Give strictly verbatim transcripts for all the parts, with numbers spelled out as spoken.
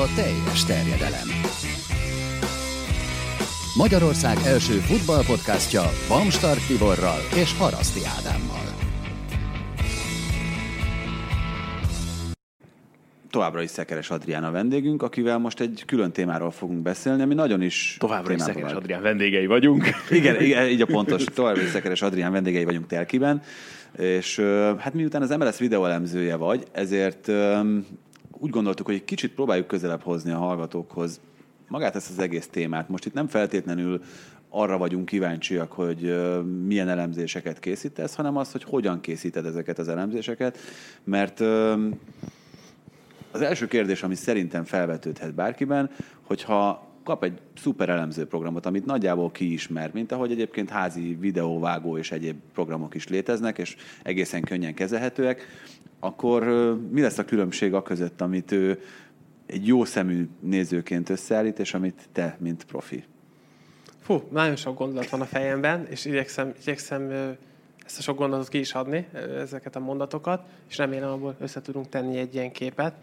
a teljes terjedelem. Magyarország első futballpodcastja Bán Stark Tiborral és Haraszti Ádámmal. Továbbra is Szekeres Adrián a vendégünk, akivel most egy külön témáról fogunk beszélni, ami nagyon is... Továbbra is Szekeres Adrián vendégei vagyunk. Igen, igen, így a pontos. Továbbra is Szekeres Adrián vendégei vagyunk telkiben. És hát miután az em el es videóelemzője vagy, ezért um, úgy gondoltuk, hogy egy kicsit próbáljuk közelebb hozni a hallgatókhoz magát ezt az egész témát. Most itt nem feltétlenül arra vagyunk kíváncsiak, hogy milyen elemzéseket készítesz, hanem az, hogy hogyan készíted ezeket az elemzéseket, mert... Um, Az első kérdés, ami szerintem felvetődhet bárkiben, hogyha kap egy szuper elemző programot, amit nagyjából kiismer, mint ahogy egyébként házi videóvágó és egyéb programok is léteznek, és egészen könnyen kezelhetőek, akkor mi lesz a különbség a között, amit ő egy jó szemű nézőként összeállít, és amit te, mint profi? Fú, nagyon sok gondolat van a fejemben, és igyekszem... igyekszem ezt a sok gondolatot ki is adni, ezeket a mondatokat, és remélem abból össze tudunk tenni egy ilyen képet.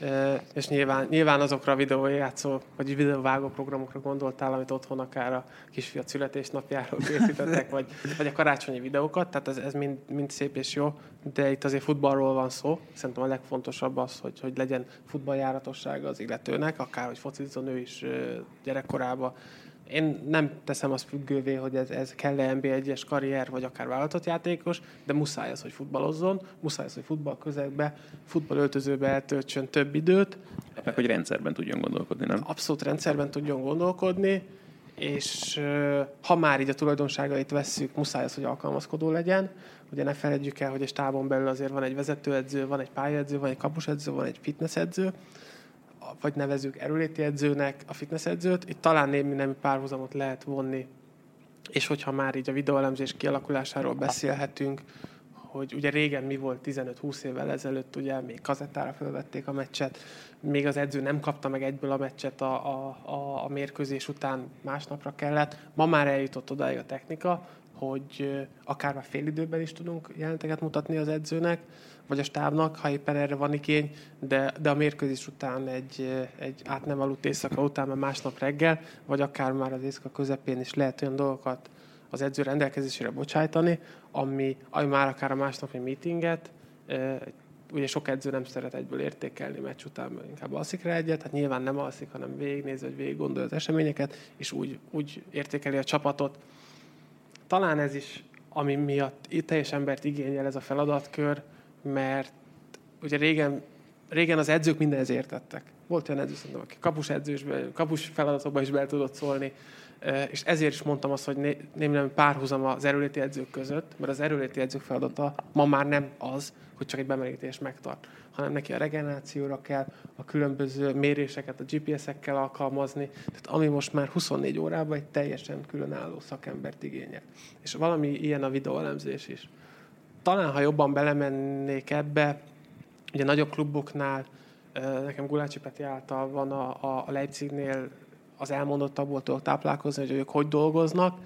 E, és nyilván, nyilván azokra a videójátszó, vagy videóvágó programokra gondoltál, amit otthon akár a kisfiat születésnapjáról készítettek, vagy, vagy a karácsonyi videókat, tehát ez, ez mind, mind szép és jó, de itt azért futballról van szó. Szerintem a legfontosabb az, hogy, hogy legyen futballjáratossága az illetőnek, akár hogy focizzon ő is gyerekkorában. Én nem teszem azt függővé, hogy ez, ez kell-e en bé egyes karrier, vagy akár vállalatott játékos, de muszáj az, hogy futballozzon, muszáj az, hogy futball közegbe, futballöltözőbe eltöltsön több időt. Meg, hogy rendszerben tudjon gondolkodni, nem? Abszolút rendszerben tudjon gondolkodni, és ha már így a tulajdonságait vesszük, muszáj az, hogy alkalmazkodó legyen. Ugye ne feledjük el, hogy a stábon belül azért van egy vezetőedző, van egy pályaedző, van egy kapusedző, van egy fitnessedző, vagy nevezzük erőléti edzőnek a fitnessedzőt, itt talán némi nemi párhuzamot lehet vonni. És hogyha már így a videóelemzés kialakulásáról beszélhetünk, hogy ugye régen mi volt tizenöt-húsz évvel ezelőtt, ugye még kazettára felvették a meccset, még az edző nem kapta meg egyből a meccset a, a, a, a mérkőzés után, másnapra kellett. Ma már eljutott odáig a technika, hogy akár már fél időben is tudunk jeleneteket mutatni az edzőnek, vagy a stábnak, ha éppen erre van igény, de, de a mérkőzés után egy, egy át nem aludt éjszaka után, már másnap reggel, vagy akár már az éjszaka közepén is lehet olyan dolgokat az edző rendelkezésére bocsájtani, ami, ami már akár a másnapi meetinget, ugye sok edző nem szeret egyből értékelni meccs után, inkább alszik rá egyet, hát nyilván nem alszik, hanem végignéz, vagy végig gondolja az eseményeket, és úgy, úgy értékeli a csapatot. Talán ez is, ami miatt teljes embert igényel ez a feladatkör, mert ugye régen, régen az edzők mindenhez értettek. Volt olyan edző, szerintem, aki kapus, kapus feladatokba is be tudott szólni, és ezért is mondtam azt, hogy né, nem párhuzam az erőléti edzők között, mert az erőléti edzők feladata ma már nem az, hogy csak egy bemelegítést megtart, hanem neki a regenerációra kell, a különböző méréseket a gé pé es-ekkel alkalmazni, tehát ami most már huszonnégy órában egy teljesen különálló szakembert igényel. És valami ilyen a videóelemzés is. Talán, ha jobban belemennék ebbe, ugye nagyobb kluboknál, nekem Gulácsi Péter által van a, a Leipzignél az elmondottabból tudok táplálkozni, hogy ők hogy dolgoznak.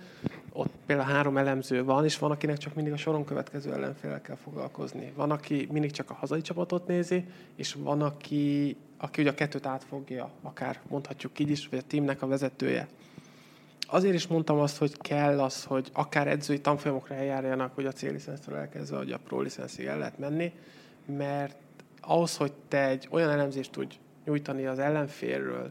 Ott például három elemző van, és van, akinek csak mindig a soron következő ellenféllel kell foglalkozni. Van, aki mindig csak a hazai csapatot nézi, és van, aki, aki ugye a kettőt átfogja, akár mondhatjuk így is, vagy a teamnek a vezetője. Azért is mondtam azt, hogy kell az, hogy akár edzői tanfolyamokra eljárjanak, hogy a céllicensztől elkezdve, hogy a prólicenszig el lehet menni, mert ahhoz, hogy te egy olyan elemzést tudj nyújtani az ellenfélről,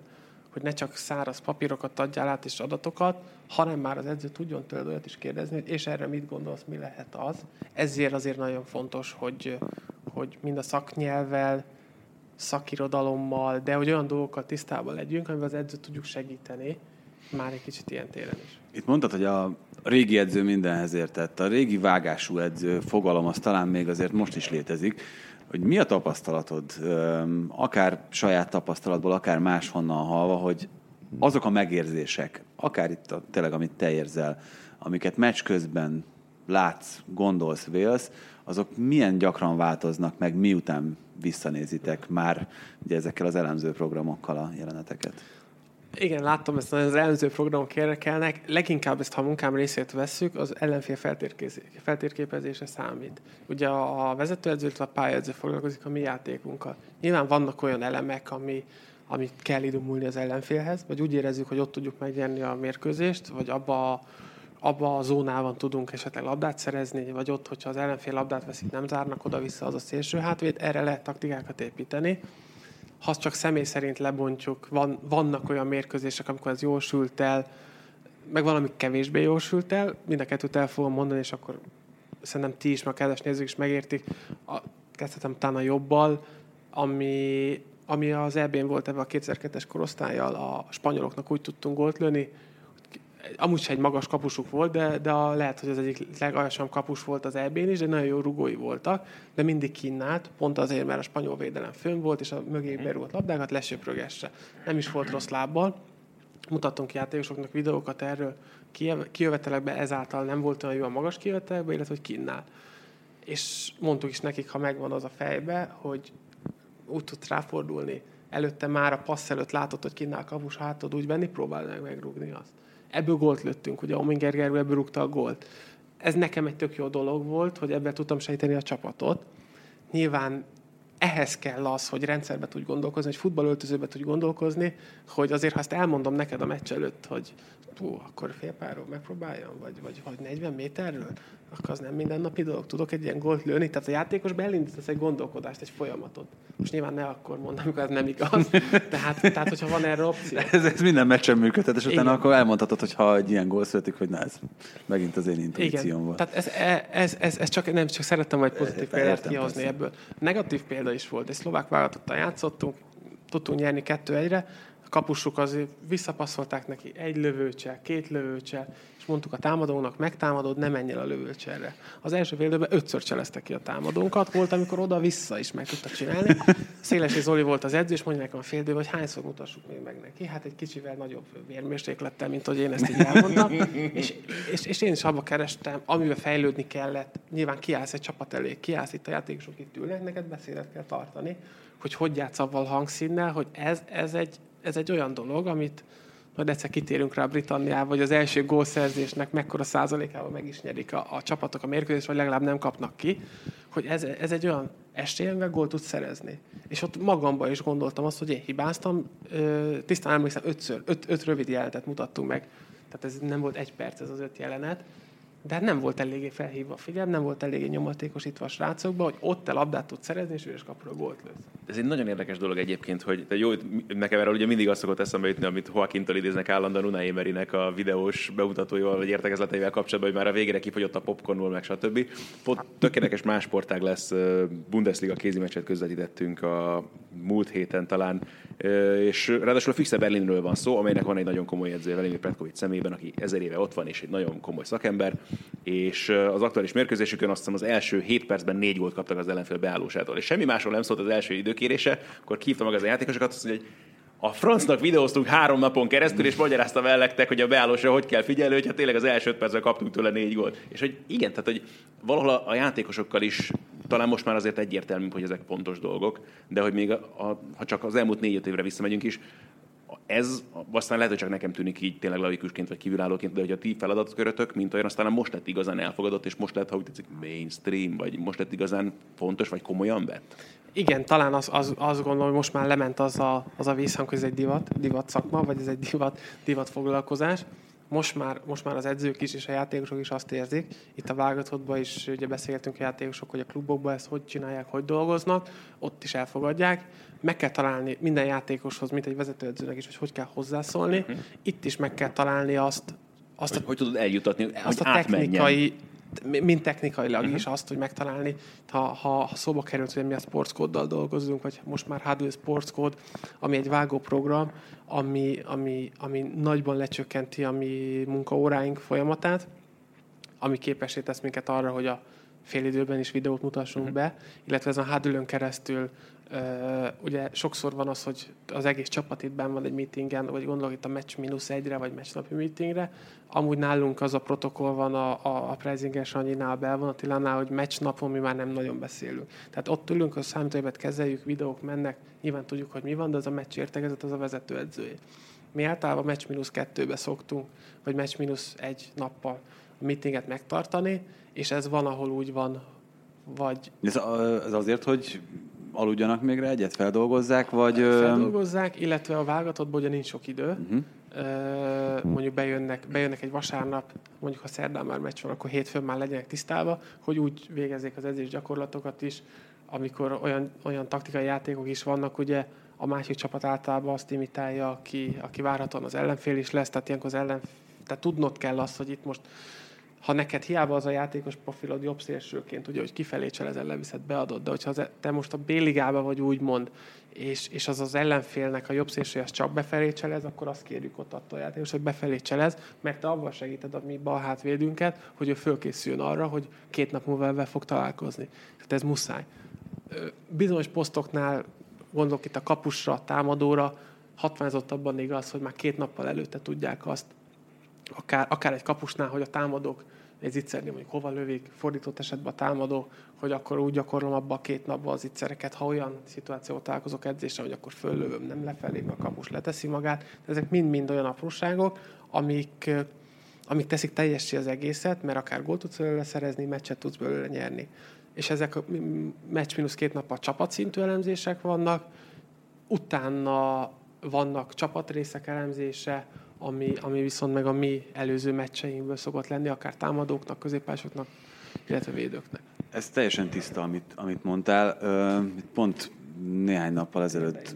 hogy ne csak száraz papírokat adjál át és adatokat, hanem már az edző tudjon tőled olyat is kérdezni, és erre mit gondolsz, mi lehet az. Ezért azért nagyon fontos, hogy, hogy mind a szaknyelvvel, szakirodalommal, de hogy olyan dolgokkal tisztában legyünk, amivel az edzőt tudjuk segíteni, már egy kicsit ilyen téren is. Itt mondtad, hogy a régi edző mindenhez értett. A régi vágású edző fogalom az talán még azért most is létezik, hogy mi a tapasztalatod, akár saját tapasztalatból, akár máshonnan hallva, hogy azok a megérzések, akár itt a, tényleg, amit te érzel, amiket meccs közben látsz, gondolsz, vélsz, azok milyen gyakran változnak meg, miután visszanézitek már ugye ezekkel az elemző programokkal a jeleneteket? Igen, láttam ezt, az elemző programok érdekelnek. Leginkább ezt, ha a munkám részét vesszük, az ellenfél feltérképezése számít. Ugye a vezetőedzőt, a pályaedző foglalkozik a mi játékunkkal. Nyilván vannak olyan elemek, ami, amit kell idomulni az ellenfélhez, vagy úgy érezzük, hogy ott tudjuk megnyerni a mérkőzést, vagy abba a, abba a zónában tudunk esetleg labdát szerezni, vagy ott, hogyha az ellenfél labdát veszik, nem zárnak oda-vissza, az a szélső hátvéd, erre lehet taktikákat építeni. Ha csak személy szerint lebontjuk, van, vannak olyan mérkőzések, amikor ez jól sült el, meg valami kevésbé jól sült el, mind a kettőt el fogom mondani, és akkor szerintem ti is, meg kedves nézők is megértik. A, kezdhetem utána jobbal, ami, ami az é bén volt ebben a kétezer-kettes korosztályjal, a spanyoloknak úgy tudtunk gólt lőni, amúgy se egy magas kapusuk volt, de, de a, lehet, hogy az egyik legaljasabb kapus volt az é bén is, de nagyon jó rugói voltak, de mindig kínált, pont azért, mert a spanyol védelem fönn volt, és a mögé berúgott labdákat lesöprögesse. Nem is volt rossz lábbal. Mutattunk játékosoknak videókat erről, kijövetelekben ezáltal nem volt olyan jó a magas kijövetelekben, illetve hogy kínnál. És mondtuk is nekik, ha megvan az a fejbe, hogy úgy tud ráfordulni, előtte már a passz előtt látod, hogy kínnál a kapus, hát tud úgy benni, próbáld meg megrúgni azt. Ebből gólt lőttünk, ugye Ominger Gergő ebből rúgta a gólt. Ez nekem egy tök jó dolog volt, hogy ebben tudtam segíteni a csapatot. Nyilván ehhez kell az, hogy rendszerbe tudj gondolkozni, hogy futballöltözőbe tudj gondolkozni, hogy azért, ha ezt elmondom neked a meccs előtt, hogy hú, akkor félpáról megpróbáljam, vagy, vagy, vagy negyven méterről, akkor az nem mindennapi dolog. Tudok egy ilyen gólt lőni, tehát a játékosban elindítasz egy gondolkodást, egy folyamatot. Most nyilván ne akkor mondom, amikor ez nem igaz. Tehát, tehát hogyha van erre opció. Ez, ez minden meccsen működhet, és utána akkor elmondhatod, hogy ha egy ilyen gól születik, hogy na, ez megint az én intuícióm volt. Tehát ez, ez, ez, ez csak, nem csak szerettem majd pozitív példát kihozni ebből. Negatív példa is volt. Egy szlovák válogatottan játszottunk, tudtunk nyerni kettő egyre, kapusuk azért visszapasszolták neki egy lövőcsel, két lövőcsel, és mondtuk a támadónak, megtámadod, ne menj el a lövőcselre. Az első fél időben ötször cselezte ki a támadónkat, volt, amikor oda-vissza is meg tudta csinálni. Szélesi Zoli volt az edző, és mondja nekem a fél időben, hogy hányszor mutassuk még meg neki. Hát egy kicsivel nagyobb vérmérséklettel, mint hogy én ezt így elmondtam. és, és, és én is abba kerestem, amiben fejlődni kellett. Nyilván kiállsz egy csapat elé, kiállsz, itt a játékosok itt ülnek, neked beszédet kell tartani, hogy hogy játsz avval hangszínnel, hogy ez, ez egy Ez egy olyan dolog, amit majd egyszer kitérünk rá Britanniával, hogy az első gólszerzésnek mekkora százalékával meg is nyerik a, a csapatok a mérkőzést, vagy legalább nem kapnak ki, hogy ez, ez egy olyan esély, amivel gólt tudsz szerezni. És ott magamban is gondoltam azt, hogy én hibáztam, tisztán emlékszem, ötször, öt, öt rövid jelenetet mutattunk meg, tehát ez nem volt egy perc ez az öt jelenet, de nem volt eléggé felhívva a figyelm, nem volt eléggé nyomatékosítva a srácokba, hogy ott te labdát tudsz szerezni, és üres kapról gólt lősz. Ez egy nagyon érdekes dolog egyébként, hogy de jó, nekem erről ugye mindig azt szokott eszembe jutni, amit Joaquintól idéznek állandóan Unai Emerynek a videós bemutatóival, vagy értekezleteivel kapcsolatban, hogy már a végére kifogyott a popcornul, meg stb. Pont tök érdekes más sportág lesz, Bundesliga kézimeccset közvetítettünk a múlt héten talán, és ráadásul a Fixx Berlinről van szó, amelynek van egy nagyon komoly edzője, Velimir Petković személyben, aki ezer éve ott van, és egy nagyon komoly szakember. És az aktuális mérkőzésükön azt hiszem az első hét percben négy gólt kaptak az ellenfél beállósától. És semmi másról nem szólt az első időkérése, akkor kihívta maga az a játékosokat, azt mondja, hogy a francnak videóztunk három napon keresztül, és magyaráztam el nektek, hogy a beállósra hogy kell figyelni, hogyha tényleg az első öt percben kaptunk tőle négy gólt. És hogy igen, tehát hogy valahol a játékosokkal is talán most már azért egyértelmű, hogy ezek pontos dolgok, de hogy még a, a, ha csak az elmúlt négy-öt évre visszamegyünk is, ez aztán lehet, hogy csak nekem tűnik így tényleg laikusként vagy kívülállóként, de hogy a ti feladatkörötök, mint olyan, aztán most lett igazán elfogadott, és most lett, ha úgy tetszik, mainstream, vagy most lett igazán fontos, vagy komolyan vett? Igen, talán azt az, az gondolom, hogy most már lement az a, az a vízhang, hogy ez egy divat, divat szakma, vagy ez egy divat, divat foglalkozás. Most már, most már az edzők is, és a játékosok is azt érzik. Itt a válogatottban is ugye beszéltünk a játékosok, hogy a klubokban ezt hogy csinálják, hogy dolgoznak, ott is elfogadják. Meg kell találni minden játékoshoz, mint egy vezetőedzőnek is, hogy hogy kell hozzászólni. Itt is meg kell találni azt, azt hogy, a, hogy tudod eljutatni, azt a technikai, mint technikailag uh-huh. is azt, hogy megtalálni, ha, ha, ha szóba került, hogy mi a Sports Code-dal dolgozunk, vagy most már há dé Sports Code, ami egy vágóprogram, ami, ami, ami nagyban lecsökkenti a mi munkaóráink folyamatát, ami képessé tesz minket arra, hogy a félidőben is videót mutassunk uh-huh. be, illetve ezen a há dé-n keresztül Uh, ugye sokszor van az, hogy az egész csapat itt benn van egy meetingen, vagy gondolok itt a meccs mínusz egyre, vagy meccsnapi meetingre. Amúgy nálunk az a protokoll van a, a, a Preisinger Sanyinál, a Belvon Attilánál, hogy meccsnapon mi már nem nagyon beszélünk. Tehát ott ülünk, a számítógépet kezeljük, videók mennek, nyilván tudjuk, hogy mi van, de az a meccs értekezet, az a vezetőedzője. Mi általában meccs mínusz kettőbe szoktunk, vagy meccs mínusz egy nappal a meetinget megtartani, és ez van, ahol úgy van, vagy... Ez, a, ez azért, hogy aludjanak még rá egyet, feldolgozzák, vagy... Feldolgozzák, illetve a válogatottból ugye nincs sok idő. Uh-huh. Uh, mondjuk bejönnek, bejönnek egy vasárnap, mondjuk ha szerdán már meccs van, akkor hétfőn már legyenek tisztálva, hogy úgy végezzék az edzés gyakorlatokat is, amikor olyan, olyan taktikai játékok is vannak, ugye a másik csapat általában azt imitálja, aki, aki várhatóan az ellenfél is lesz, tehát ilyenkor az ellenfél, tehát tudnod kell azt, hogy itt most, ha neked hiába az a játékos profilod jobb szélsőként, ugye, hogy kifelé csel az ellenviszed beadod, de hogyha az, te most a B-ligában vagy úgymond, és, és az az ellenfélnek a jobb szélsője az csak befelé cselez, akkor azt kérjük ott attól a játékos, hogy befelé cselez, mert te abban segíted a mi bal hátvédünket, hogy ő fölkészüljön arra, hogy két nap múlva ebben fog találkozni. Tehát ez muszáj. Bizonyos posztoknál, gondolok itt a kapusra, a támadóra, hatványozottabban igaz, hogy már két nappal előtte tudják azt, Akár, akár egy kapusnál, hogy a támadók, egy zicsernél mondjuk hova lövik, fordított esetben a támadó, hogy akkor úgy gyakorlom abban a két napban az zicsereket, ha olyan szituációt találkozok edzésre, hogy akkor föllövöm, nem lefelé, mert a kapus leteszi magát. Ezek mind-mind olyan apróságok, amik, amik teszik teljessé az egészet, mert akár gólt tudsz belőle szerezni, meccset tudsz belőle nyerni. És ezek a meccs mínusz két nap a csapatszintű elemzések vannak, utána vannak csapatrészek elemzése, Ami, ami viszont meg a mi előző meccseinkből szokott lenni, akár támadóknak, középpásoknak, illetve védőknek. Ez teljesen tiszta, amit, amit mondtál. Pont néhány nappal ezelőtt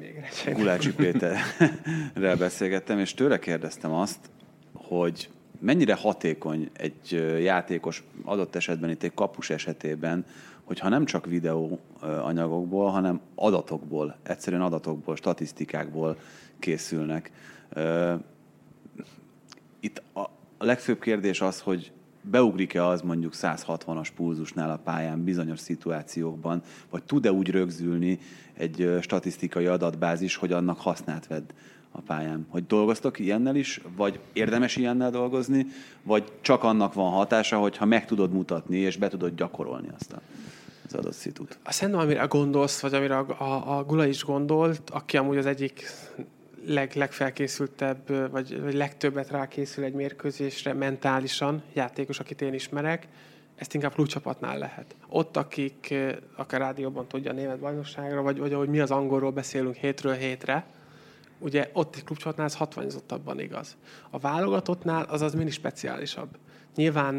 Gulácsi Péterrel beszélgettem, és tőle kérdeztem azt, hogy mennyire hatékony egy játékos, adott esetben itt egy kapus esetében, hogyha nem csak videó anyagokból, hanem adatokból, egyszerűen adatokból, statisztikákból készülnek. Itt a legfőbb kérdés az, hogy beugrik-e az mondjuk száz hatvanas pulzusnál a pályán bizonyos szituációkban, vagy tud-e úgy rögzülni egy statisztikai adatbázis, hogy annak hasznát vedd a pályán. Hogy dolgoztok ilyennel is, vagy érdemes ilyennel dolgozni, vagy csak annak van hatása, hogyha meg tudod mutatni, és be tudod gyakorolni azt az adott szitut. Szerintem, amire gondolsz, vagy amire a, a, a Gula is gondolt, aki amúgy az egyik... Leg, legfelkészültebb, vagy, vagy legtöbbet rákészül egy mérkőzésre mentálisan játékos, akit én ismerek, ezt inkább klubcsapatnál lehet. Ott, akik akár rádióban tudja a német bajnokságra, vagy, vagy ahogy mi az angolról beszélünk hétről hétre, ugye ott egy klubcsapatnál ez hatványozottabban igaz. A válogatottnál az az mini speciálisabb. Nyilván,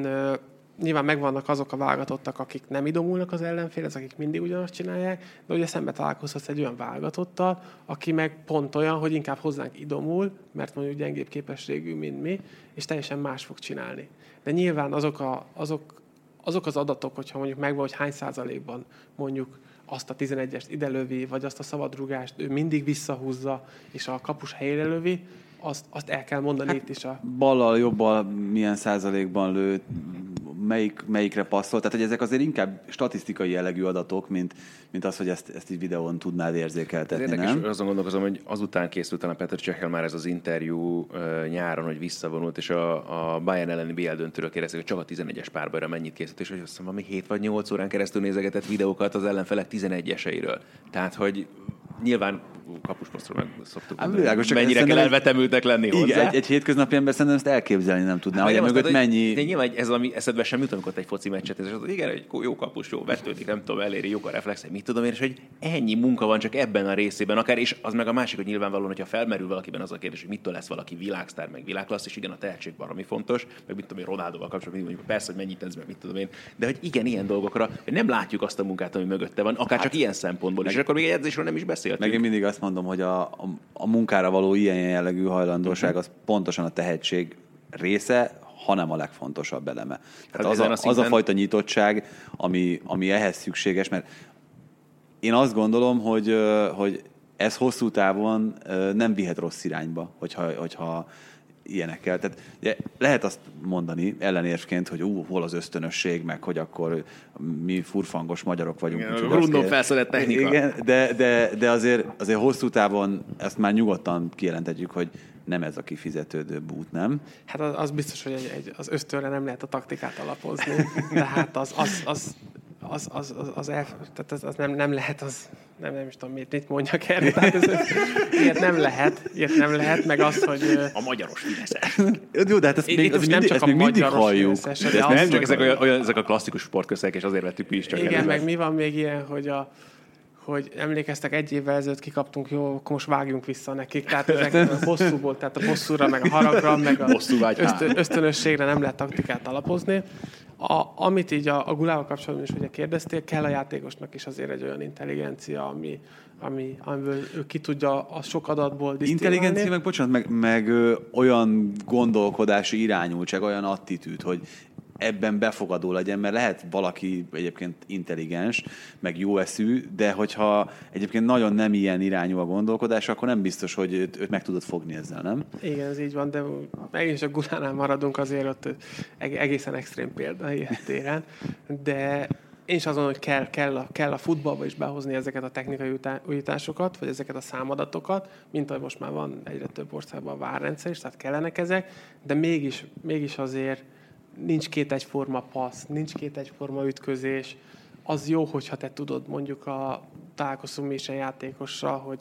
nyilván megvannak azok a válogatottak, akik nem idomulnak az ellenfélhez, akik mindig ugyanazt csinálják, de ugye szembe találkozhatsz egy olyan válogatottal, aki meg pont olyan, hogy inkább hozzánk idomul, mert mondjuk gyengébb képességű, mint mi, és teljesen más fog csinálni. De nyilván azok, a, azok, azok az adatok, hogyha mondjuk megvan, hogy hány százalékban mondjuk azt a tizenegyest ide lövi, vagy azt a szabadrugást ő mindig visszahúzza, és a kapus helyére lövi, azt, azt el kell mondani hát, itt is. A... Ballal, jobbal milyen százalékban lő, Melyik, melyikre passzol. Tehát, hogy ezek azért inkább statisztikai jellegű adatok, mint, mint az, hogy ezt, ezt így videón tudnád érzékeltetni, érdekes, nem? Érdekes, azon gondolkozom, hogy azután készült a Petr Cechel már ez az interjú uh, nyáron, hogy visszavonult, és a, a Bayern elleni bé el döntőről kérdezték, hogy csak a tizenegyes párbajra mennyit készült, és hogy azt hiszem, ami hét vagy nyolc órán keresztül nézegetett videókat az ellenfelek tizenegyeseiről. Tehát, hogy nyilván kapusposztról meg szoktuk hát, világos, mennyire kell elvetemültek lenni igen, hozzá. Egy, egy hétköznapi ember szerintem ezt elképzelni nem tudná, hát, hogy mögött mennyi... De nyilván ez, ami eszedbe sem jut, amikor egy foci meccset, és az, igen, egy jó kapus, jó vetődik, nem tudom, eléri, jók a reflex, mit tudom én, és hogy ennyi munka van csak ebben a részében, akár, és az meg a másik, hogy nyilvánvalóan, hogyha felmerül valakiben az a kérdés, hogy mitől lesz valaki világsztár, meg világklassz, és igen, a tehetség baromi fontos, meg mit tudom én, Ronaldóval kapcsolatban, mondjuk persze, hogy mennyit tesz meg, mit tudom én, de hogy igen, ilyen dolgokra, hogy nem látjuk azt a munkát, ami mögötte van, akár csak ilyen szempontból is, akkor még egy edzésről nem is beszéltünk. Meg én mindig azt mondom, hogy a, a, a munkára való ilyen jellegű hajlandóság uh-huh. az pontosan a tehetség része, hanem a legfontosabb eleme. Tehát az a, a szinten... az a fajta nyitottság, ami, ami ehhez szükséges, mert én azt gondolom, hogy, hogy ez hosszú távon nem vihet rossz irányba, hogyha, hogyha ilyenekkel. Tehát ugye, lehet azt mondani ellenérvként, hogy ú, hol az ösztönösség, meg hogy akkor mi furfangos magyarok vagyunk. Rundon felszedett technika. Igen, de, de, de azért, azért hosszú távon ezt már nyugodtan kijelenthetjük, hogy nem ez a kifizetődőbb út, nem? Hát az, az biztos, hogy egy, egy, az ösztönre nem lehet a taktikát alapozni. Tehát az... az, az... Az, az, az, az, el, tehát az, az nem, nem lehet, az, nem, nem is tudom, mit, mit mondjak erre. Tehát ez, ilyet nem lehet, ilyet nem lehet, meg az, hogy... A magyaros fideszes. Jó, de hát ezt még, ez mindig, ezt még mindig halljuk. De ezt nem az, csak ezek, olyan, ezek a klasszikus sportközek, és azért vettük mi is csak. Igen, előbb. Meg mi van még ilyen, hogy a... hogy emlékeztek, egy évvel ezelőtt kikaptunk, jó, most vágjunk vissza nekik. Tehát ezek a bosszúból, tehát a bosszúra, meg a haragra, meg a ösztön, ösztönösségre nem lehet taktikát alapozni. A, amit így a, a Gulával kapcsolatban is ugye kérdeztél, kell a játékosnak is azért egy olyan intelligencia, ami, ami, amiből ő ki tudja a sok adatból disztillálni. Intelligencia, meg bocsánat, meg, meg ö, olyan gondolkodási irányultság, olyan attitűd, hogy ebben befogadó legyen, mert lehet valaki egyébként intelligens, meg jó eszű, de hogyha egyébként nagyon nem ilyen irányú a gondolkodás, akkor nem biztos, hogy őt, őt meg tudod fogni ezzel, nem? Igen, ez így van, de megint csak Gulánál maradunk azért ott egészen extrém példa ilyen téren, de én is azon, hogy kell, kell, a, kell a futballba is behozni ezeket a technikai utá, újításokat, vagy ezeket a számadatokat, mint ahogy most már van egyre több országban a várrendszer is, tehát kellenek ezek, de mégis, mégis azért nincs két egyforma passz, nincs két egyforma ütközés. Az jó, hogyha te tudod, mondjuk a találkozunk mi is a játékossal, hogy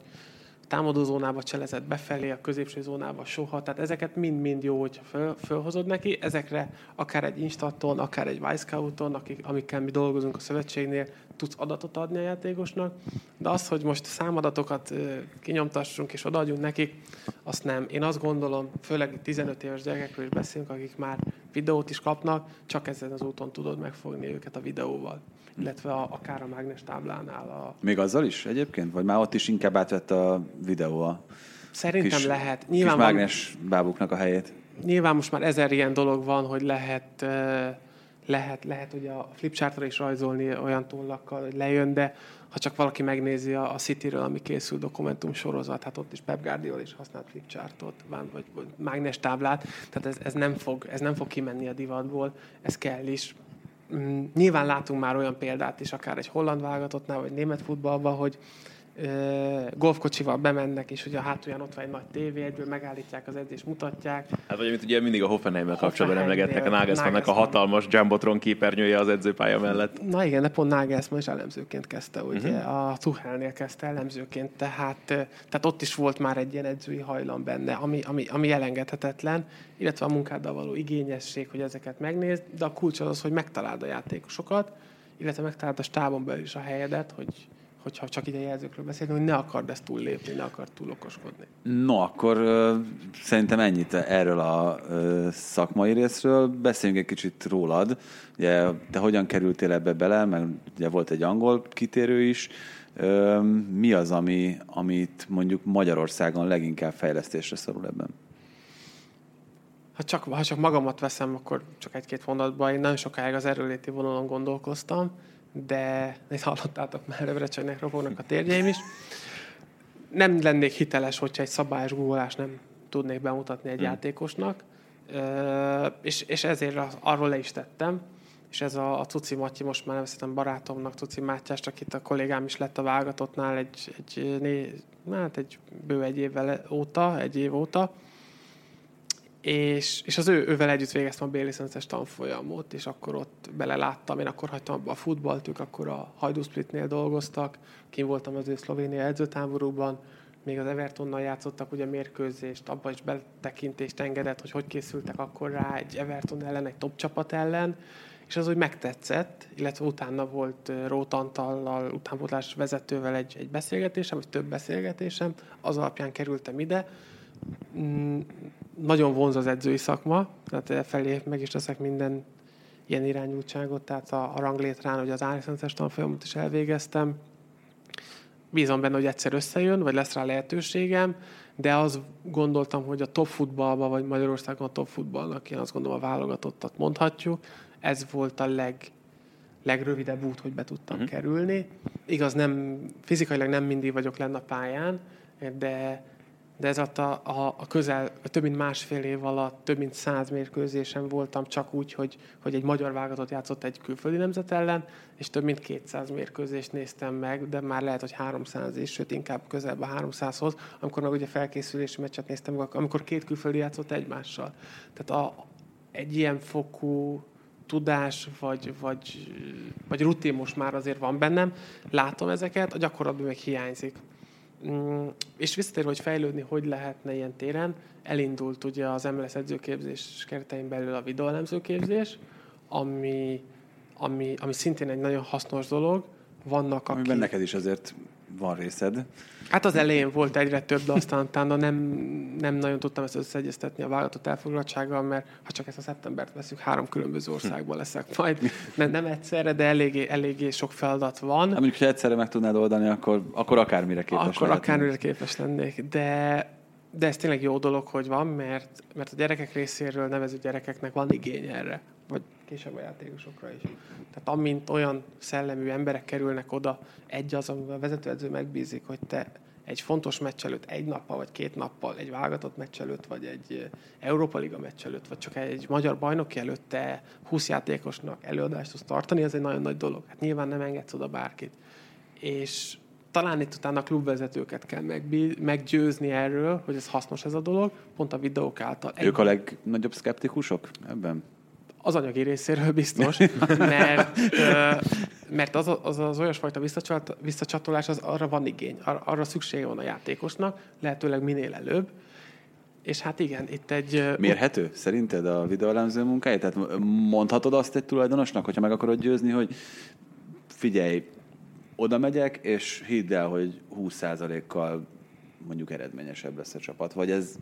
támadó zónába cselezed befelé, a középső zónába soha. Tehát ezeket mind-mind jó, hogyha föl, fölhozod neki. Ezekre akár egy Instaton, akár egy Wyscouton, amikkel mi dolgozunk a szövetségnél, tudsz adatot adni a játékosnak. De az, hogy most számadatokat kinyomtassunk és odaadjunk nekik, azt nem. Én azt gondolom, főleg tizenöt éves gyerekekről is beszélünk, akik már videót is kapnak, csak ezen az úton tudod megfogni őket a videóval, illetve a, akár a mágnes táblánál. A... Még azzal is egyébként? Vagy már ott is inkább átvett a videó a Szerintem kis, lehet. Nyilván kis mágnes van, bábuknak a helyét? Nyilván most már ezer ilyen dolog van, hogy lehet, lehet, lehet ugye a flipchartra is rajzolni olyan tollakkal, hogy lejön, de ha csak valaki megnézi a Cityről, ami készül dokumentum sorozat, hát ott is Pep Guardiola is használt flipchartot, vagy mágnes táblát, tehát ez, ez, nem fog, ez nem fog kimenni a divatból, ez kell is. Nyilván látunk már olyan példát is, akár egy holland válogatottnál, vagy német futballban, hogy golfkocsival bemennek, és ugye a hátulján ott van egy nagy tévé, egyből megállítják az edzést, mutatják. Hát vagy amit ugye mindig a Hoffenheimmel kapcsolatban emlegettek, a Nagelsmannnak a hatalmas Jumbotron képernyője az edzőpálya mellett. Na igen, de pont Nagelsmann is elemzőként kezdte, ugye uh-huh. a Tuchelnél kezdte elemzőként, tehát, tehát ott is volt már egy ilyen edzői hajlam benne, ami, ami, ami elengedhetetlen, illetve a munkáddal való igényesség, hogy ezeket megnézd, de a kulcs az az, hogy megtaláld a játékosokat, illetve megtaláld a stábon belül is a helyedet, hogy hogyha csak ide jelzőkről beszélni, hogy ne akard ezt túl lépni, ne akard túl okoskodni. No, akkor uh, szerintem ennyit erről a uh, szakmai részről. Beszéljünk egy kicsit rólad. Ugye, te hogyan kerültél ebbe bele? Mert ugye volt egy angol kitérő is. Uh, mi az, ami, amit mondjuk Magyarországon leginkább fejlesztésre szorul ebben? Ha csak, ha csak magamat veszem, akkor csak egy-két mondatban. Én nagyon sokáig az erőléti vonalon gondolkoztam, de itt hallottátok már, rövrecsenek, ropognak a térjeim is. Nem lennék hiteles, hogyha egy szabályos googleást nem tudnék bemutatni egy hmm. játékosnak, Ö, és, és ezért az, arról le is tettem, és ez a, a Cuci Maty, most már nevezhetem barátomnak, Cuci Mátyást, akit a kollégám is lett a válogatottnál egy, egy, né, hát egy bő egy évvel óta, egy év óta, És, és az ő, ővel együtt végeztem a B-licences tanfolyamot, és akkor ott beleláttam, én akkor hagytam abba a futballt, ők akkor a Hajdú Splitnél dolgoztak, kint voltam az ő Szlovénia edzőtáborúban, még az Evertonnal játszottak ugye mérkőzést, abban is betekintést engedett, hogy hogy készültek akkor rá egy Everton ellen, egy top csapat ellen, és az úgy megtetszett, illetve utána volt Ró Tantallal, utánpótlás vezetővel egy, egy beszélgetésem, vagy több beszélgetésem, az alapján kerültem ide. Mm, nagyon vonz az edzői szakma, tehát felé meg is teszek minden ilyen irányultságot, tehát a, a ranglétrán, hogy az á-licences tanfolyamot is elvégeztem. Bízom benne, hogy egyszer összejön, vagy lesz rá lehetőségem, de azt gondoltam, hogy a top futballban, vagy Magyarországon a top futballnak, én azt gondolom a válogatottat mondhatjuk, ez volt a leg, legrövidebb út, hogy be tudtam uh-huh. kerülni. Igaz, nem, fizikailag nem mindig vagyok lenn a pályán, de de ez a, a, a közel, a több mint másfél év alatt, több mint száz mérkőzésen voltam, csak úgy, hogy, hogy egy magyar válogatott játszott egy külföldi nemzet ellen, és több mint kétszáz mérkőzést néztem meg, de már lehet, hogy háromszáz is, sőt inkább közelebb a háromszázhoz, amikor meg ugye felkészülési meccset néztem, amikor két külföldi játszott egymással. Tehát a, egy ilyen fokú tudás, vagy, vagy, vagy rutin most már azért van bennem, látom ezeket, a gyakorlatban meg hiányzik. Mm, és visszatérve, hogy fejlődni, hogy lehetne ilyen téren, elindult ugye az em el es edzőképzés keretein belül a videóelemzőképzés, ami, ami, ami szintén egy nagyon hasznos dolog. Vannak, amiben akik... neked is azért van részed. Hát az elején volt egyre több, de aztán utána nem, nem nagyon tudtam ezt összeegyeztetni a vállalatot elfoglaltsággal, mert ha csak ezt a szeptembert veszünk, három különböző országban leszek majd. Nem, nem egyszerre, de eléggé, eléggé sok feladat van. Hát mondjuk, ha egyszerre meg tudnád oldani, akkor, akkor akármire képes lennék. Akkor akármire képes lennék, de... De ez tényleg jó dolog, hogy van, mert, mert a gyerekek részéről nevező gyerekeknek van igény erre, vagy később a játékosokra is. Tehát amint olyan szellemű emberek kerülnek oda, egy az, amivel a vezetőedző megbízik, hogy te egy fontos meccs előtt, egy nappal vagy két nappal, egy válogatott meccs előtt, vagy egy Európa Liga meccs előtt, vagy csak egy magyar bajnoki előtt te húsz játékosnak előadást tudsz tartani, ez egy nagyon nagy dolog. Hát nyilván nem engedsz oda bárkit. És... Talán itt utána a klubvezetőket kell megbí- meggyőzni erről, hogy ez hasznos ez a dolog, pont a videók által. Egy... Ők a legnagyobb szkeptikusok ebben? Az anyagi részéről biztos, mert, mert az, az az olyasfajta visszacsatolás, az arra van igény, arra szüksége van a játékosnak, lehetőleg minél előbb. És hát igen, itt egy... Mérhető szerinted a videóelemző munkáját? Tehát mondhatod azt egy tulajdonosnak, hogyha meg akarod győzni, hogy figyelj, oda megyek, és hidd el, hogy húsz százalékkal mondjuk eredményesebb lesz a csapat. Vagy ez,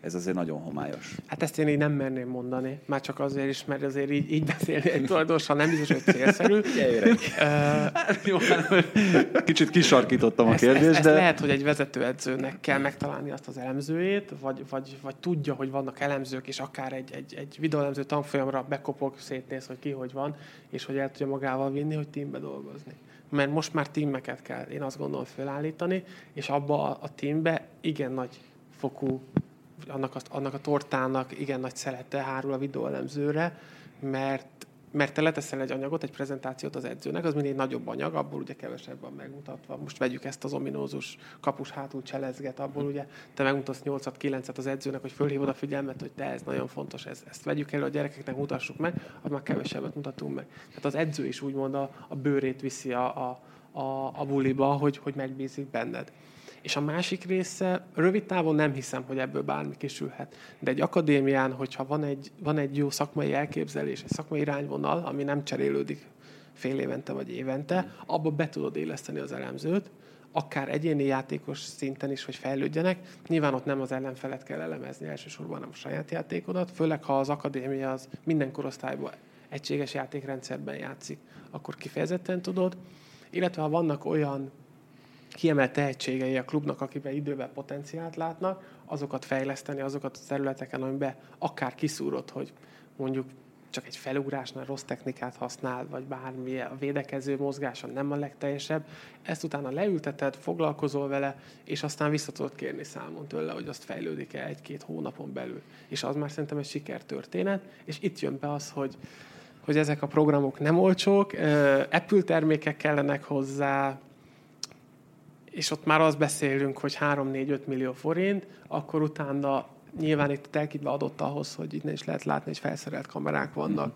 ez azért nagyon homályos. Hát ezt én így nem merném mondani. Már csak azért is, mert azért így, így beszélni egy tulajdonossal nem biztos, hogy célszerű. Kicsit kisarkítottam a kérdést, ezt, ezt, de... Ezt lehet, hogy egy vezetőedzőnek kell megtalálni azt az elemzőjét, vagy, vagy, vagy tudja, hogy vannak elemzők, és akár egy, egy, egy videóelemző tanfolyamra bekopog, szétnéz, hogy ki hogy van, és hogy el tudja magával vinni, hogy teambe dolgozni. Mert most már tímeket kell, én azt gondolom, felállítani, és abba a tímbe igen nagy fokú, annak a, annak a tortának igen nagy szelete hárul a videóelemzőre, mert, mert te leteszel egy anyagot, egy prezentációt az edzőnek, az mindig nagyobb anyag, abból ugye kevesebb van megmutatva. Most vegyük ezt az ominózus kapus hátul cselezget, abból ugye te megmutatsz nyolcat, kilencet az edzőnek, hogy fölhívod a figyelmet, hogy te ez nagyon fontos, ez, ezt vegyük elő a gyerekeknek, mutassuk meg, az már kevesebbet mutatunk meg. Tehát az edző is úgymond a, a bőrét viszi a, a, a buliba, hogy, hogy megbízik benned. És a másik része, rövid távon nem hiszem, hogy ebből bármi kisülhet. De egy akadémián, hogyha van egy, van egy jó szakmai elképzelés, egy szakmai irányvonal, ami nem cserélődik fél évente vagy évente, abba be tudod éleszteni az elemzőt, akár egyéni játékos szinten is, hogy fejlődjenek. Nyilván ott nem az ellenfelet kell elemezni elsősorban, hanem a saját játékodat, főleg ha az akadémia az minden korosztályban egységes játékrendszerben játszik, akkor kifejezetten tudod. Illetve ha vannak olyan kiemelt tehetségei a klubnak, akiben időben potenciált látnak, azokat fejleszteni, azokat a területeken, amiben akár kiszúrod, hogy mondjuk csak egy felugrásnál rossz technikát használ, vagy bármi, a védekező mozgáson nem a legteljesebb, ezt utána leülteted, foglalkozol vele, és aztán vissza tudod kérni számon tőle, hogy azt fejlődik-e egy-két hónapon belül. És az már szerintem egy sikertörténet, és itt jön be az, hogy, hogy ezek a programok nem olcsók, Apple termékek kellenek hozzá, és ott már azt beszélünk, hogy három-négy-öt millió forint, akkor utána nyilván itt telkítve adott ahhoz, hogy itt is lehet látni, hogy felszerelt kamerák vannak.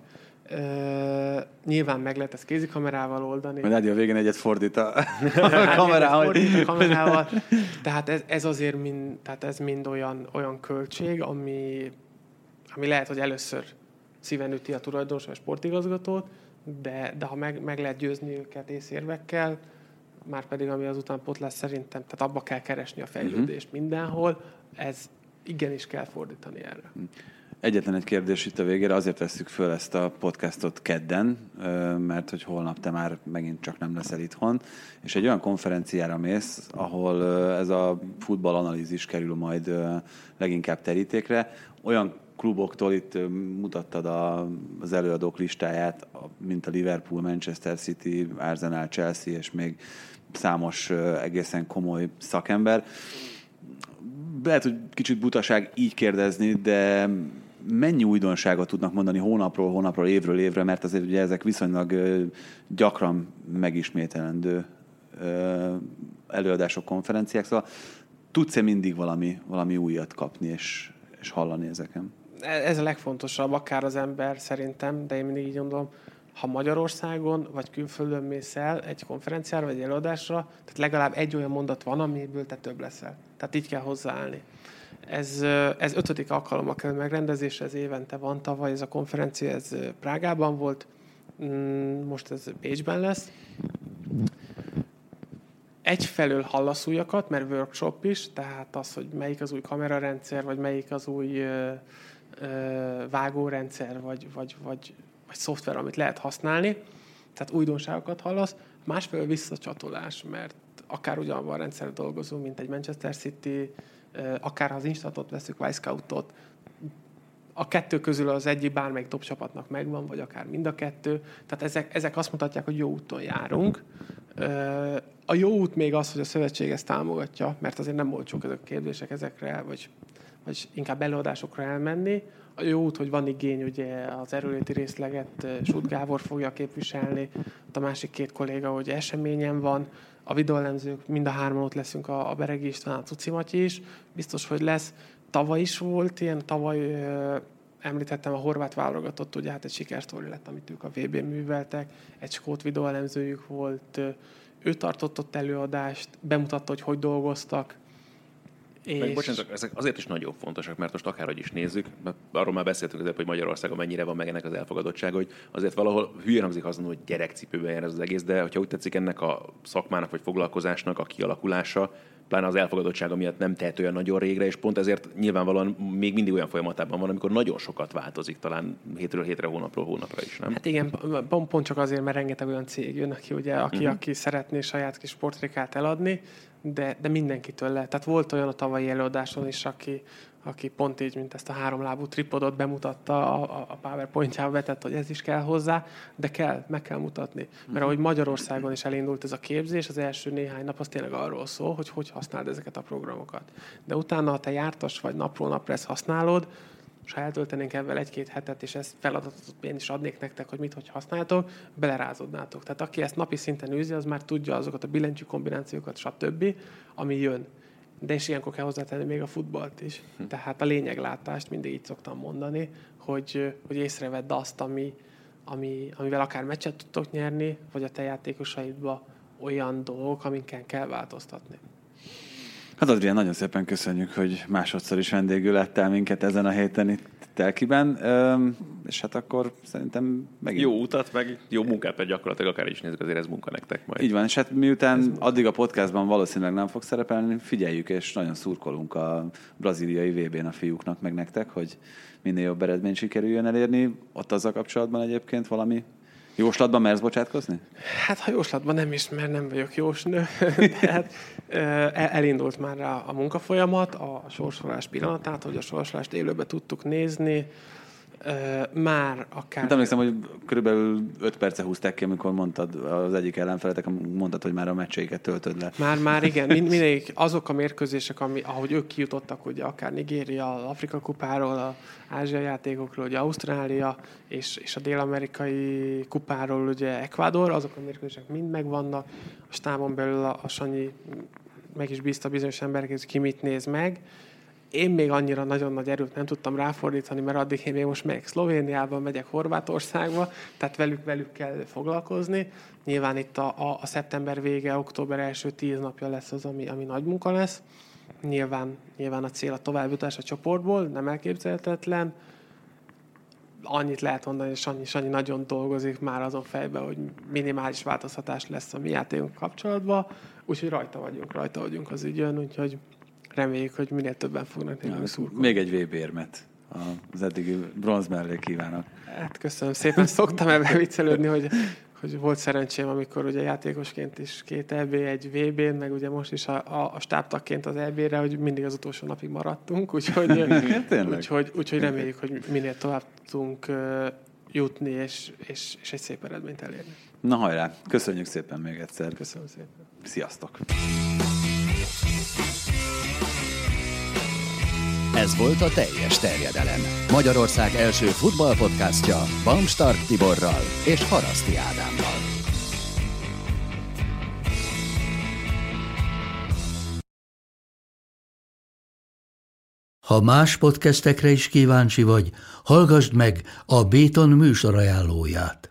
Mm-hmm. Ö, nyilván meg lehet ezt kézikamerával oldani. Mert a végén egyet fordít a, a kamerával. kamerával. Tehát ez, ez azért mind, tehát ez mind olyan, olyan költség, ami, ami lehet, hogy először szíven üti a tulajdonos vagy sportigazgatót, de, de ha meg, meg lehet győzni őket észérvekkel, már pedig ami azután pótlás szerintem, tehát abba kell keresni a fejlődést uh-huh. mindenhol, ez igenis kell fordítani erre. Egyetlen egy kérdés itt a végére, azért tesszük föl ezt a podcastot kedden, mert hogy holnap te már megint csak nem leszel itthon, és egy olyan konferenciára mész, ahol ez a futballanalízis kerül majd leginkább terítékre, olyan kluboktól itt mutattad a, az előadók listáját, mint a Liverpool, Manchester City, Arsenal, Chelsea, és még számos egészen komoly szakember. Lehet, hogy kicsit butaság így kérdezni, de mennyi újdonságot tudnak mondani hónapról, hónapról, évről, évre, mert azért ugye ezek viszonylag gyakran megismételendő előadások, konferenciák, szóval tudsz-e mindig valami, valami újat kapni és, és hallani ezeken? Ez a legfontosabb, akár az ember szerintem, de én mindig így gondolom, ha Magyarországon vagy külföldön mész el egy konferenciára vagy egy előadásra, tehát legalább egy olyan mondat van, amiből te több leszel. Tehát így kell hozzáállni. Ez, ez ötödik alkalommal kerül megrendezésre, ez évente van, tavaly ez a konferencia, ez Prágában volt, most ez Bécsben lesz. egyfelől hallasz újakat, mert workshop is, tehát az, hogy melyik az új kamerarendszer, vagy melyik az új ö, ö, vágórendszer, vagy, vagy, vagy, vagy szoftver, amit lehet használni. Tehát újdonságokat hallasz. Másfelől visszacsatolás, mert akár ugyanabban a rendszerre dolgozunk, mint egy Manchester City, akár ha az Instatot veszük, Wyscoutot, a kettő közül az egyik bármelyik top csapatnak megvan, vagy akár mind a kettő. Tehát ezek, ezek azt mutatják, hogy jó úton járunk. A jó út még az, hogy a szövetség ezt támogatja, mert azért nem olcsók ezek a képzések ezekre, vagy, vagy inkább előadásokra elmenni. A jó út, hogy van igény, ugye az erőléti részleget Sutt Gávor fogja képviselni, a másik két kolléga, hogy eseményen van, a videólemzők, mind a hárman ott leszünk, a, a Beregi István, a Cuci Maty is, biztos, hogy lesz. Tavaly is volt ilyen, tavaly ö, említettem a horvát válogatott, ugye hát egy sikersztori lett, amit ők a vé bén műveltek, egy skót videóelemzőjük volt, ö, ő tartott ott előadást, bemutatta, hogy hogy dolgoztak. És... Meg bocsánat, ezek azért is nagyon fontosak, mert most akárhogy is nézzük, mert arról már beszéltünk azért, hogy Magyarországon mennyire van meg ennek az elfogadottsága, hogy azért valahol hülyén hangzik azon, hogy gyerekcipőben jár ez az egész, de hogyha úgy tetszik, ennek a szakmának vagy foglalkozásnak a kialakulása, pláne az elfogadottsága miatt nem tehet olyan nagyon régre, és pont ezért nyilvánvalóan még mindig olyan folyamatában van, amikor nagyon sokat változik, talán hétről hétre, hónapról hónapra is, nem? Hát igen, pont, pont csak azért, mert rengeteg olyan cég jön, aki, ugye, aki, uh-huh. aki szeretné saját kis portrékát eladni, de, de mindenkitől lehet. Tehát volt olyan a tavalyi előadáson is, aki, aki pont így, mint ezt a háromlábú tripodot bemutatta, a, a PowerPoint-jába vetett, hogy ez is kell hozzá, de kell, meg kell mutatni. Mert ahogy Magyarországon is elindult ez a képzés, az első néhány nap az tényleg arról szól, hogy hogy használd ezeket a programokat. De utána, ha te jártas vagy napról napra ezt használod, és ha eltöltenénk ebben egy-két hetet, és ezt feladatot én is adnék nektek, hogy mit, hogy használjátok, belerázódnátok. Tehát aki ezt napi szinten űzi, az már tudja azokat a billentyű kombinációkat, stb., ami jön. De és ilyenkor kell hozzátenni még a futballt is. Hm. Tehát a lényeglátást mindig így szoktam mondani, hogy, hogy észrevedd azt, ami, ami, amivel akár meccset tudtok nyerni, vagy a te játékosaidba olyan dolgok, amikkel kell változtatni. Hát Adrián, nagyon szépen köszönjük, hogy másodszor is vendégül láttál minket ezen a héten itt Telkiben, és hát akkor szerintem megint... Jó utat, meg jó munkát, mert gyakorlatilag akár is nézzük, azért ez munka nektek majd. Így van, és hát miután addig a podcastban valószínűleg nem fog szerepelni, figyeljük, és nagyon szurkolunk a braziliai vé bén a fiúknak, meg nektek, hogy minél jobb eredményt sikerüljön elérni. Ott azzal kapcsolatban egyébként valami... Jóslatban mersz bocsátkozni? Hát ha jóslatban nem is, mert nem vagyok jósnő. Tehát elindult már a, a munkafolyamat, a sorsolás pillanatát, hogy a sorsolást élőben tudtuk nézni. Már akár... Hát emlékszem, hogy körülbelül öt perce húzták ki, amikor mondtad az egyik ellenfeletek, mondtad, hogy már a meccseiket töltöd le. Már, már igen. Mind, mindegyik azok a mérkőzések, ami, ahogy ők kijutottak, ugye akár Nigéria, az Afrika kupáról, az Ázsia játékokról, ugye Ausztrália, és, és a dél-amerikai kupáról, ugye Ecuador, azok a mérkőzések mind megvannak. A stábon belül a, a Sanyi meg is bízta bizonyos emberek, ki mit néz meg. Én még annyira nagyon nagy erőt nem tudtam ráfordítani, mert addig én még most megyek Szlovéniában, megyek Horvátországba, tehát velük, velük kell foglalkozni. Nyilván itt a, a, a szeptember vége, október első tíz napja lesz az, ami, ami nagy munka lesz. Nyilván, nyilván a cél a továbbjutás a csoportból, nem elképzelhetetlen. Annyit lehet mondani, hogy Sanyi, Sanyi nagyon dolgozik már azon fejben, hogy minimális változtatás lesz a mi játékunk kapcsolatban, úgyhogy rajta vagyunk, rajta vagyunk az ügyön, úgyhogy reméljük, hogy minél többen fognak nekünk szurkolni. Még egy vé bé érmet az eddigi bronz mellé kívánok. Hát köszönöm szépen. Szoktam ebben viccelődni, hogy, hogy volt szerencsém, amikor ugye játékosként is két é bé, egy vé bén, meg ugye most is a, a, a stábtagként az é bére, hogy mindig az utolsó napig maradtunk, úgyhogy, úgyhogy, úgyhogy reméljük, hogy minél tovább tudunk jutni, és, és, és egy szép eredményt elérni. Na hajrá! Köszönjük szépen még egyszer. Köszönöm szépen. Sziasztok! Ez volt a teljes terjedelem. Magyarország első futballpodcastja Bán Stark Tiborral és Haraszti Ádámmal. Ha más podcastekre is kíváncsi vagy, hallgasd meg a Béton műsor ajánlóját.